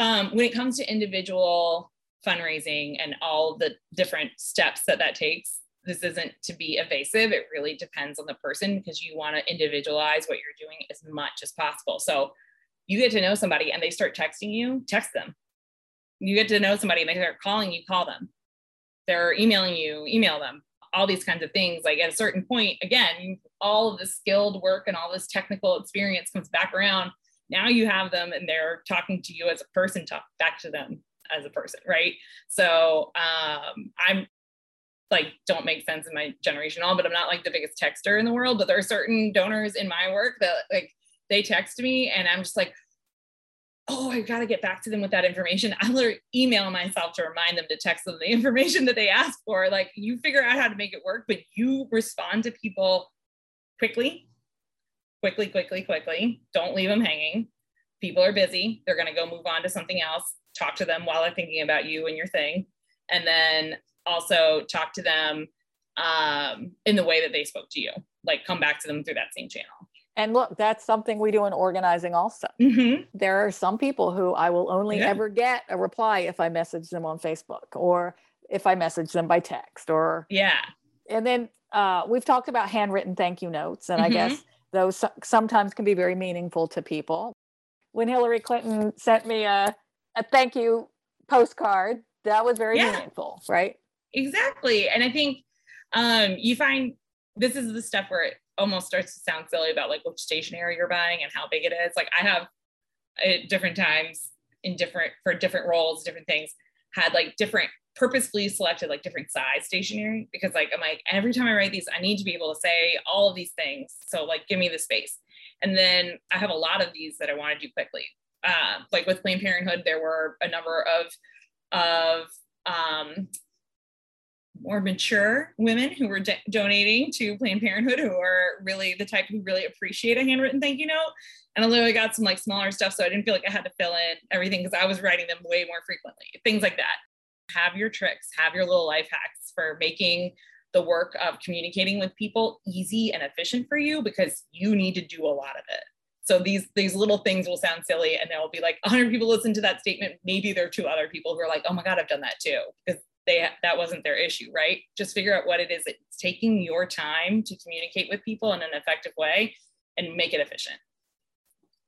um, when it comes to individual fundraising and all the different steps that that takes, this isn't to be evasive. It really depends on the person, because you want to individualize what you're doing as much as possible. So you get to know somebody and they start texting you, text them. You get to know somebody and they start calling you, call them. They're emailing you, email them. All these kinds of things. Like at a certain point, again, all of the skilled work and all this technical experience comes back around. Now you have them and they're talking to you as a person, talk back to them as a person, right? So um, I'm like, don't make sense in my generation all, but I'm not like the biggest texter in the world, but there are certain donors in my work that like, they text me and I'm just like, oh, I've got to get back to them with that information. I literally email myself to remind them to text them the information that they asked for. Like, you figure out how to make it work, but you respond to people quickly, quickly, quickly, quickly. Don't leave them hanging. People are busy. They're going to go move on to something else. Talk to them while they're thinking about you and your thing. And then also talk to them um, in the way that they spoke to you. Like, come back to them through that same channel. And look, that's something we do in organizing also. Mm-hmm. There are some people who I will only yeah. ever get a reply if I message them on Facebook, or if I message them by text, or. Yeah. And then uh, we've talked about handwritten thank you notes. And mm-hmm. I guess those sometimes can be very meaningful to people. When Hillary Clinton sent me a, a thank you postcard, that was very yeah. meaningful, right? Exactly. And I think um, you find this is the stuff where it almost starts to sound silly about like which stationery you're buying and how big it is. Like I have at different times in different, for different roles, different things, had like different purposefully selected like different size stationery, because like, I'm like, every time I write these, I need to be able to say all of these things. So like, give me the space. And then I have a lot of these that I want to do quickly. Uh, like with Planned Parenthood, there were a number of, of, um, more mature women who were de- donating to Planned Parenthood, who are really the type who really appreciate a handwritten thank you note. And I literally got some like smaller stuff, so I didn't feel like I had to fill in everything because I was writing them way more frequently, things like that. Have your tricks, have your little life hacks for making the work of communicating with people easy and efficient for you, because you need to do a lot of it. So these, these little things will sound silly and there will be like one hundred people listen to that statement. Maybe there are two other people who are like, oh my God, I've done that too. Because They, that wasn't their issue, right? Just figure out what it is. It's taking your time to communicate with people in an effective way and make it efficient.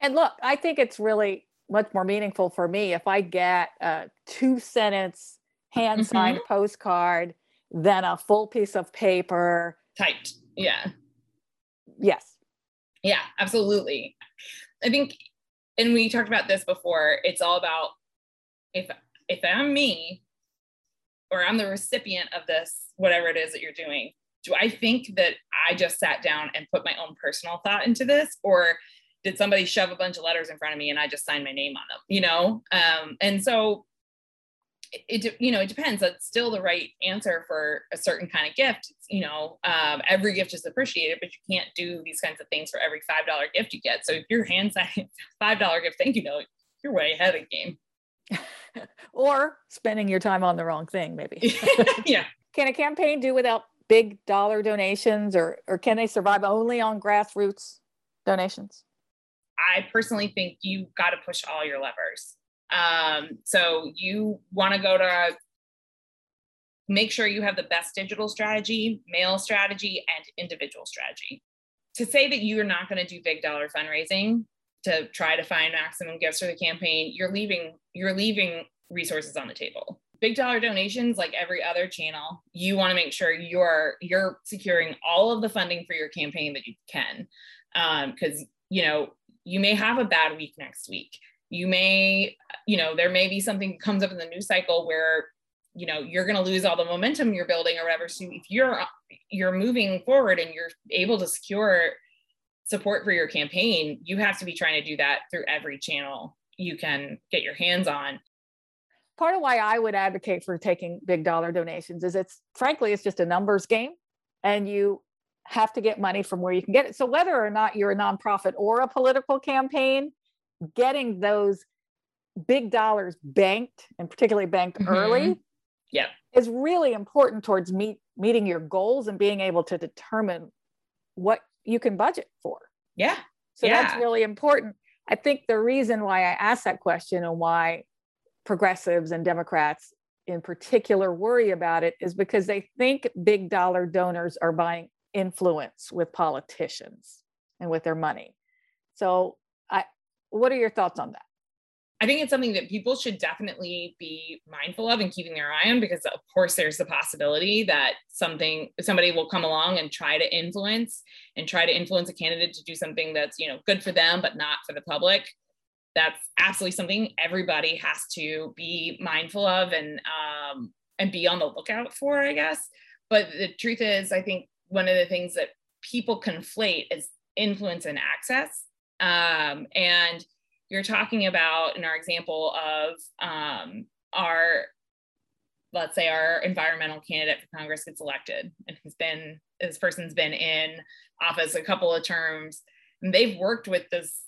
And look, I think it's really much more meaningful for me if I get a two sentence hand signed mm-hmm. postcard than a full piece of paper. Typed, yeah. Yes. Yeah, absolutely. I think, and we talked about this before, it's all about if if I'm me, or I'm the recipient of this, whatever it is that you're doing, do I think that I just sat down and put my own personal thought into this? Or did somebody shove a bunch of letters in front of me and I just signed my name on them, you know? Um, and so it, it, you know, it depends. That's still the right answer for a certain kind of gift. It's, you know, um, every gift is appreciated, but you can't do these kinds of things for every five dollar gift you get. So if you're hand signed five dollar gift thank you note, you're way ahead of the game. Or spending your time on the wrong thing, maybe. Yeah. Can a campaign do without big dollar donations, or or can they survive only on grassroots donations? I personally think you got to push all your levers. Um, so you want to go to uh, make sure you have the best digital strategy, mail strategy, and individual strategy. To say that you're not going to do big dollar fundraising to try to find maximum gifts for the campaign, you're leaving you're leaving resources on the table. Big dollar donations, like every other channel, you want to make sure you're you're securing all of the funding for your campaign that you can, because um, you know you may have a bad week next week. You may, you know, there may be something that comes up in the news cycle where, you know, you're going to lose all the momentum you're building or whatever. So if you're you're moving forward and you're able to secure support for your campaign, you have to be trying to do that through every channel you can get your hands on. Part of why I would advocate for taking big dollar donations is it's, frankly, it's just a numbers game, and you have to get money from where you can get it. So whether or not you're a nonprofit or a political campaign, getting those big dollars banked, and particularly banked mm-hmm. early, yeah, is really important towards meet, meeting your goals and being able to determine what you can budget for. Yeah. So yeah. That's really important. I think the reason why I asked that question and why progressives and Democrats in particular worry about it is because they think big dollar donors are buying influence with politicians and with their money. So I, what are your thoughts on that? I think it's something that people should definitely be mindful of and keeping their eye on, because of course there's the possibility that something, somebody will come along and try to influence and try to influence a candidate to do something that's, you know, good for them, but not for the public. That's absolutely something everybody has to be mindful of and, um, and be on the lookout for, I guess. But the truth is, I think one of the things that people conflate is influence and access. Um, and you're talking about, in our example of um, our, let's say our environmental candidate for Congress gets elected, and has been, this person's been in office a couple of terms, and they've worked with this,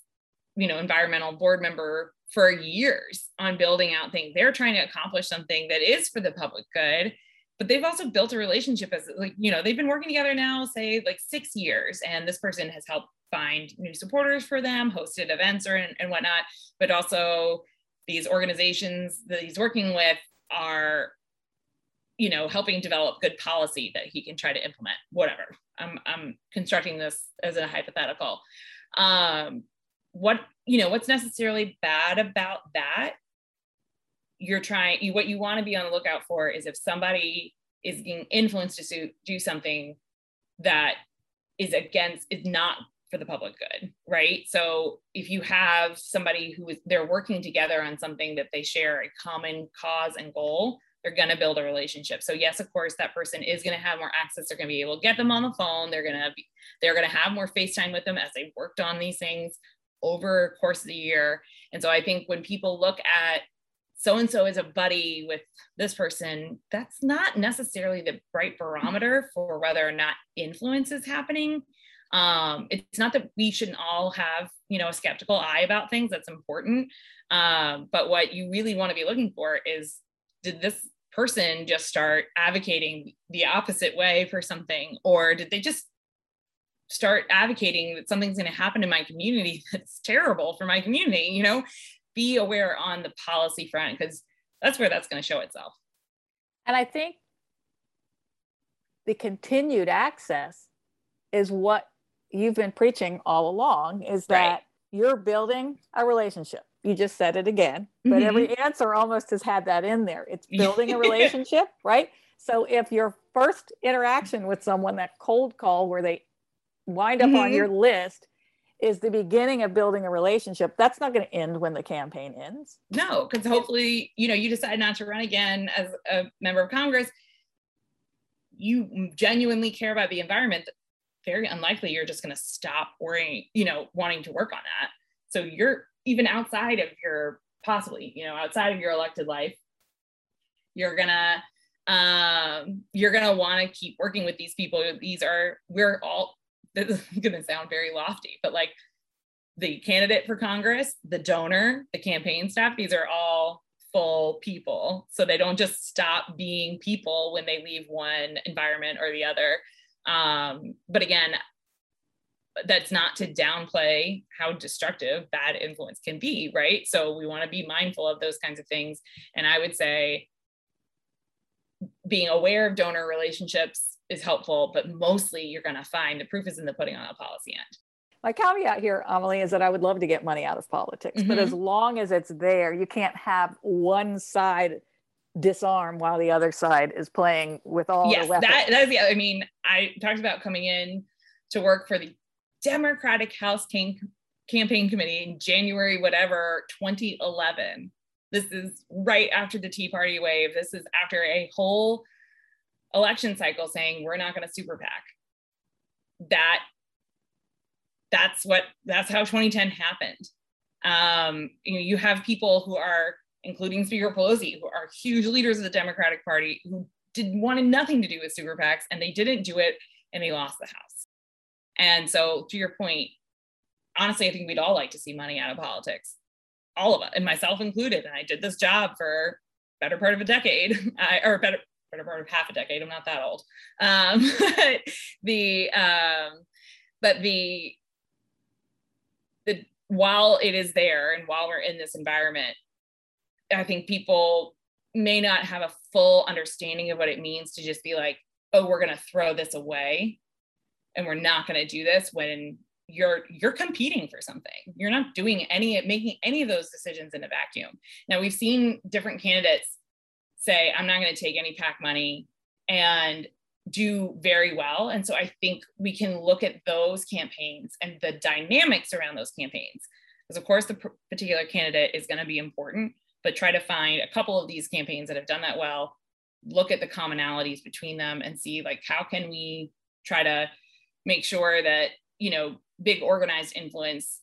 you know, environmental board member for years on building out things. They're trying to accomplish something that is for the public good, but they've also built a relationship as, like, you know, they've been working together now, say like six years, and this person has helped find new supporters for them, hosted events or and, and whatnot, but also these organizations that he's working with are, you know, helping develop good policy that he can try to implement, whatever. I'm, I'm constructing this as a hypothetical. Um, what, you know, what's necessarily bad about that? You're trying, you, what you want to be on the lookout for is if somebody is being influenced to do something that is against, is not for the public good, right? So if you have somebody who is, they're working together on something that they share a common cause and goal, they're going to build a relationship. So yes, of course, that person is going to have more access. They're going to be able to get them on the phone. They're going to be, they're going to have more FaceTime with them as they worked on these things over the course of the year. And so I think when people look at so-and-so is a buddy with this person, that's not necessarily the right barometer for whether or not influence is happening. Um, it's not that we shouldn't all have, you know, a skeptical eye about things. That's important. Um, but what you really want to be looking for is, did this person just start advocating the opposite way for something? Or did they just start advocating that something's going to happen in my community that's terrible for my community? You know, be aware on the policy front, because that's where that's going to show itself. And I think the continued access is what you've been preaching all along, is that right. You're building a relationship. You just said it again, but mm-hmm. every answer almost has had that in there. It's building a relationship, right? So if your first interaction with someone, that cold call where they wind up mm-hmm. on your list, is the beginning of building a relationship, that's not going to end when the campaign ends. No, because hopefully, you know, you decide not to run again as a member of Congress. You genuinely care about the environment. Very unlikely you're just going to stop worrying, you know, wanting to work on that. So you're even outside of your, possibly, you know, outside of your elected life, you're going to, um, you're going to want to keep working with these people. These are, we're all, this is going to sound very lofty, but like the candidate for Congress, the donor, the campaign staff, these are all full people. So they don't just stop being people when they leave one environment or the other. Um, but again, that's not to downplay how destructive bad influence can be, right? So we want to be mindful of those kinds of things. And I would say being aware of donor relationships is helpful, but mostly you're going to find the proof is in the pudding on a policy end. My caveat here, Amelie, is that I would love to get money out of politics, mm-hmm. but as long as it's there, you can't have one side disarm while the other side is playing with all yes, the weapons. That, that is the, I mean, I talked about coming in to work for the Democratic House Cam- Campaign Committee in January, whatever, twenty eleven. This is right after the Tea Party wave. This is after a whole election cycle saying, we're not going to super PAC. That, that's what, that's how twenty ten happened. Um, you know, you have people who are, including Speaker Pelosi, who are huge leaders of the Democratic Party, who didn't wanted nothing to do with super PACs, and they didn't do it, and they lost the House. And so, to your point, honestly, I think we'd all like to see money out of politics, all of us, and myself included. And I did this job for better part of a decade, I, or better better part of half a decade. I'm not that old. Um, but the um, but the the while it is there, and while we're in this environment, I think people may not have a full understanding of what it means to just be like, oh, we're going to throw this away and we're not going to do this, when you're, you're competing for something. You're not doing any, making any of those decisions in a vacuum. Now, we've seen different candidates say, I'm not going to take any PAC money, and do very well. And so I think we can look at those campaigns and the dynamics around those campaigns, because of course the particular candidate is going to be important, but try to find a couple of these campaigns that have done that well, look at the commonalities between them, and see like, how can we try to make sure that, you know, big organized influence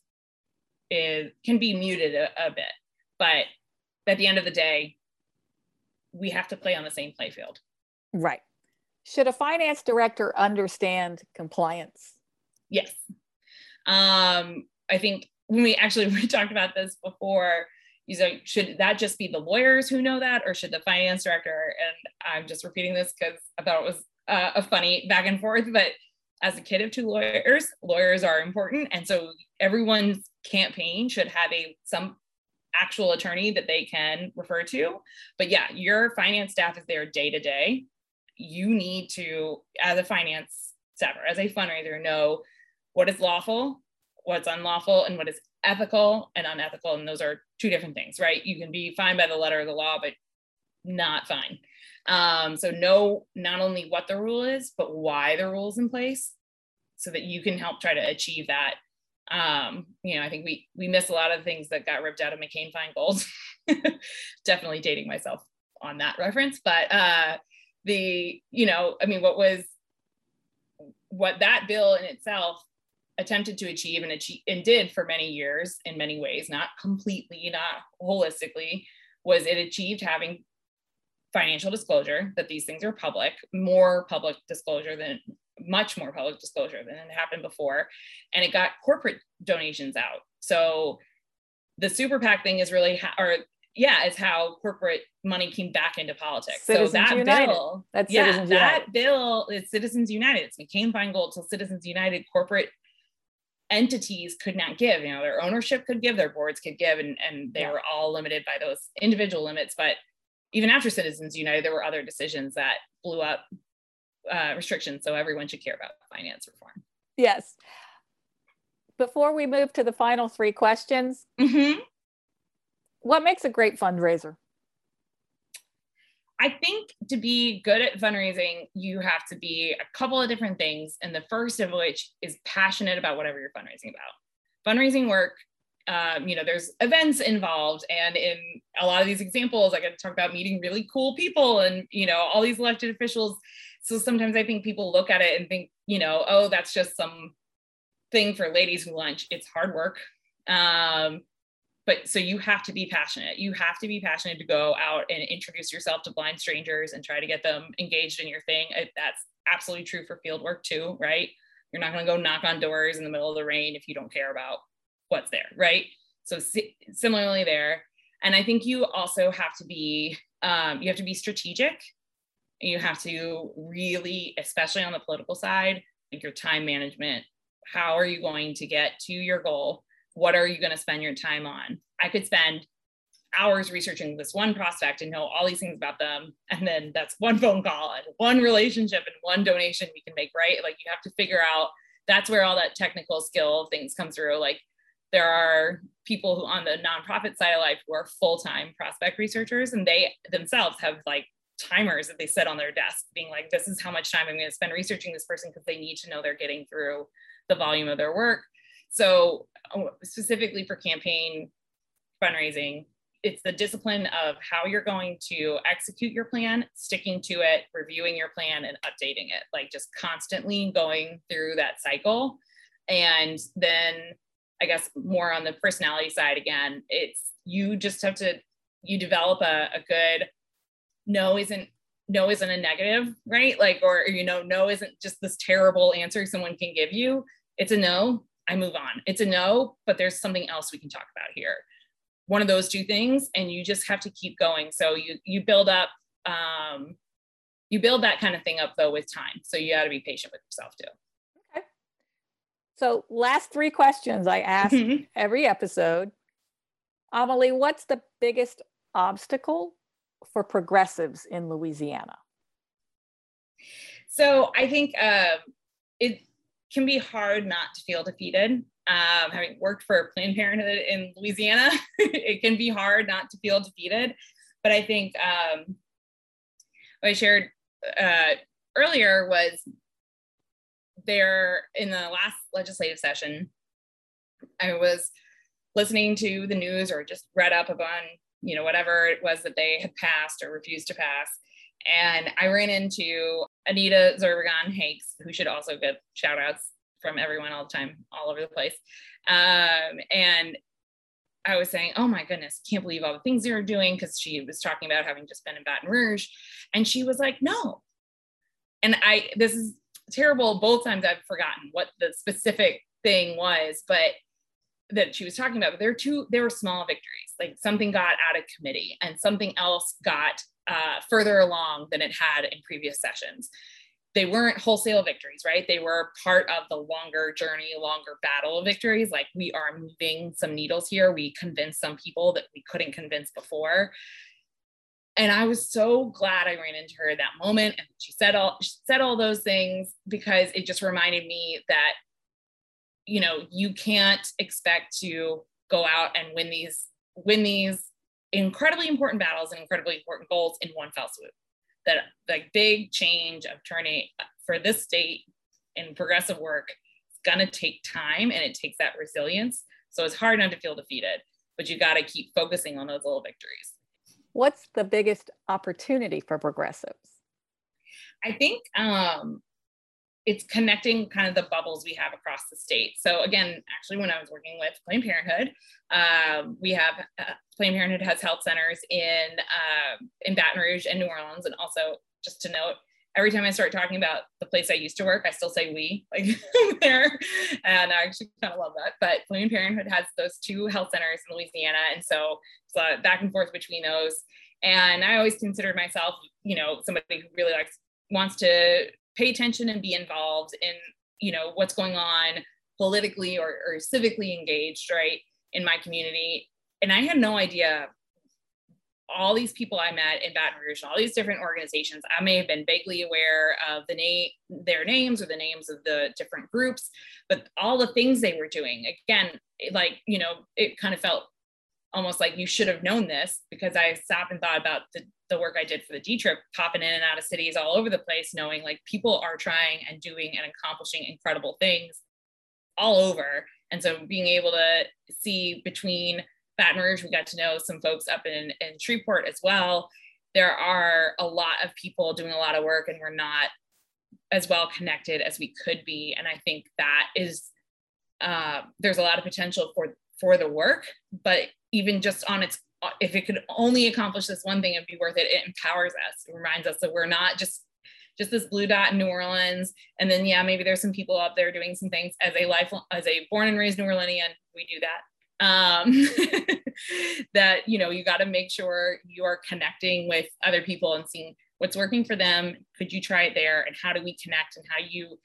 is, can be muted a, a bit. But at the end of the day, we have to play on the same play field. Right. Should a finance director understand compliance? Yes. Um, I think when we actually, we talked about this before, so should that just be the lawyers who know that, or should the finance director? And I'm just repeating this because I thought it was uh, a funny back and forth, but as a kid of two lawyers, lawyers are important. And so everyone's campaign should have a some actual attorney that they can refer to. But yeah, your finance staff is there day to day. You need to, as a finance staff or as a fundraiser, know what is lawful, what's unlawful, and what is ethical and unethical. And those are two different things, right? You can be fine by the letter of the law, but not fine. Um, so know not only what the rule is, but why the rule's in place, so that you can help try to achieve that. Um, you know, I think we we miss a lot of things that got ripped out of McCain-Feingold. Definitely dating myself on that reference, but uh, the, you know, I mean, what was, what that bill in itself attempted to achieve and achieve and did for many years in many ways, not completely, not holistically, was it achieved having financial disclosure, that these things are public, more public disclosure than, much more public disclosure than had happened before. And it got corporate donations out. So the super PAC thing is really, ha- or yeah, it's how corporate money came back into politics. Citizens so that United. bill, That's yeah, Citizens that United. bill is Citizens United. It's McCain-Feingold till Citizens United. Corporate entities could not give, you know, their ownership could give, their boards could give, and, and they yeah. were all limited by those individual limits. But even after Citizens United, there were other decisions that blew up uh, restrictions. So everyone should care about finance reform. Yes. Before we move to the final three questions, mm-hmm. what makes a great fundraiser? I think to be good at fundraising, you have to be a couple of different things. And the first of which is passionate about whatever you're fundraising about. Fundraising work, um, you know, there's events involved. And in a lot of these examples, I get to talk about meeting really cool people and, you know, all these elected officials. So sometimes I think people look at it and think, you know, oh, that's just some thing for ladies who lunch. It's hard work. Um, But so you have to be passionate. You have to be passionate to go out and introduce yourself to blind strangers and try to get them engaged in your thing. That's absolutely true for field work too, right? You're not going to go knock on doors in the middle of the rain if you don't care about what's there, right? So similarly there. And I think you also have to be, um, you have to be strategic. You have to really, especially on the political side, like your time management. How are you going to get to your goal? What are you going to spend your time on? I could spend hours researching this one prospect and know all these things about them. And then that's one phone call and one relationship and one donation we can make, right? Like you have to figure out, that's where all that technical skill things come through. Like there are people who on the nonprofit side of life who are full-time prospect researchers, and they themselves have like timers that they set on their desk being like, this is how much time I'm going to spend researching this person because they need to know they're getting through the volume of their work. So specifically for campaign fundraising, it's the discipline of how you're going to execute your plan, sticking to it, reviewing your plan and updating it, like just constantly going through that cycle. And then I guess more on the personality side, again, it's, you just have to, you develop a, a good, no isn't, no isn't a negative, right? Like, or, you know, no isn't just this terrible answer someone can give you. It's a no. I move on. It's a no, but there's something else we can talk about here. One of those two things, and you just have to keep going. So you you build up, um, you build that kind of thing up though with time. So you got to be patient with yourself too. Okay. So last three questions I ask mm-hmm. every episode. Amelie, what's the biggest obstacle for progressives in Louisiana? So I think uh, it. can be hard not to feel defeated. Um, having worked for Planned Parenthood in Louisiana, it can be hard not to feel defeated. But I think um, what I shared uh, earlier was there in the last legislative session, I was listening to the news or just read up upon, you know, whatever it was that they had passed or refused to pass. And I ran into Anita Zerbogan Hakes, who should also get shout outs from everyone all the time, all over the place. Um, and I was saying, oh my goodness, can't believe all the things they were doing, because she was talking about having just been in Baton Rouge. And she was like, no. And I, this is terrible. Both times I've forgotten what the specific thing was, but that she was talking about, but there were two, there were small victories. Like something got out of committee and something else got Uh, further along than it had in previous sessions. They weren't wholesale victories, right? They were part of the longer journey, longer battle victories. Like we are moving some needles here. We convinced some people that we couldn't convince before. And I was so glad I ran into her in that moment. And she said all, she said all those things because it just reminded me that, you know, you can't expect to go out and win these, win these, incredibly important battles and incredibly important goals in one fell swoop. That like big change of turning for this state in progressive work is gonna take time, and it takes that resilience. So it's hard not to feel defeated, but you gotta keep focusing on those little victories. What's the biggest opportunity for progressives? I think um, it's connecting kind of the bubbles we have across the state. So again, actually when I was working with Planned Parenthood, um, we have, uh, Planned Parenthood has health centers in, uh, in Baton Rouge and New Orleans. And also just to note, every time I start talking about the place I used to work, I still say we, like there. And I actually kind of love that, but Planned Parenthood has those two health centers in Louisiana. And so it's a back and forth between those. And I always considered myself, you know, somebody who really likes, wants to pay attention and be involved in, you know, what's going on politically or, or civically engaged, right, in my community. And I had no idea all these people I met in Baton Rouge, all these different organizations. I may have been vaguely aware of the na- their names or the names of the different groups, but all the things they were doing, again, like, you know, it kind of felt almost like you should have known this, because I stopped and thought about the, the work I did for the D-Trip, popping in and out of cities all over the place, knowing like people are trying and doing and accomplishing incredible things all over. And so being able to see between Baton Rouge, we got to know some folks up in, in Shreveport as well. There are a lot of people doing a lot of work, and we're not as well connected as we could be. And I think that is, uh, there's a lot of potential for, for the work, but even just on its, if it could only accomplish this one thing, it'd be worth it. It empowers us. It reminds us that we're not just, just this blue dot in New Orleans. And then, yeah, maybe there's some people out there doing some things. As a life, as a born and raised New Orleanian, we do that. Um, that, you know, you got to make sure you're connecting with other people and seeing what's working for them. Could you try it there? And how do we connect, and how you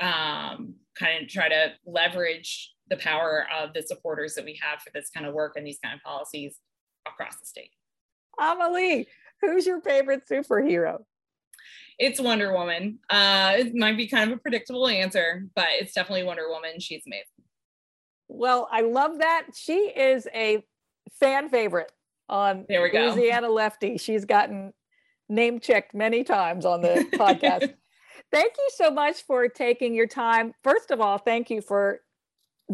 um, kind of try to leverage the power of the supporters that we have for this kind of work and these kind of policies across the state. Amelie, who's your favorite superhero? It's Wonder Woman. Uh, it might be kind of a predictable answer, but it's definitely Wonder Woman. She's amazing. Well, I love that. She is a fan favorite on there we go. Louisiana Lefty. She's gotten name checked many times on the podcast. Thank you so much for taking your time. First of all, thank you for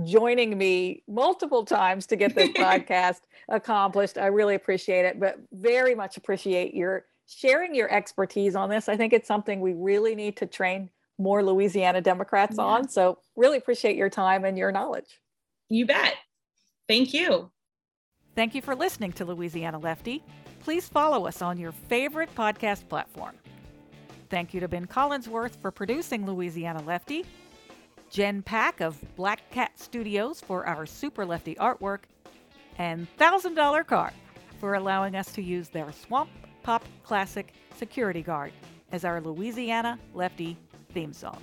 joining me multiple times to get this podcast accomplished. I really appreciate it, but very much appreciate your sharing your expertise on this. I think it's something we really need to train more Louisiana Democrats yeah. on. So really appreciate your time and your knowledge. You bet. Thank you. Thank you for listening to Louisiana Lefty. Please follow us on your favorite podcast platform. Thank you to Ben Collinsworth for producing Louisiana Lefty, Jen Pack of Black Cat Studios for our Super Lefty artwork, and one thousand dollar Card for allowing us to use their Swamp Pop classic Security Guard as our Louisiana Lefty theme song.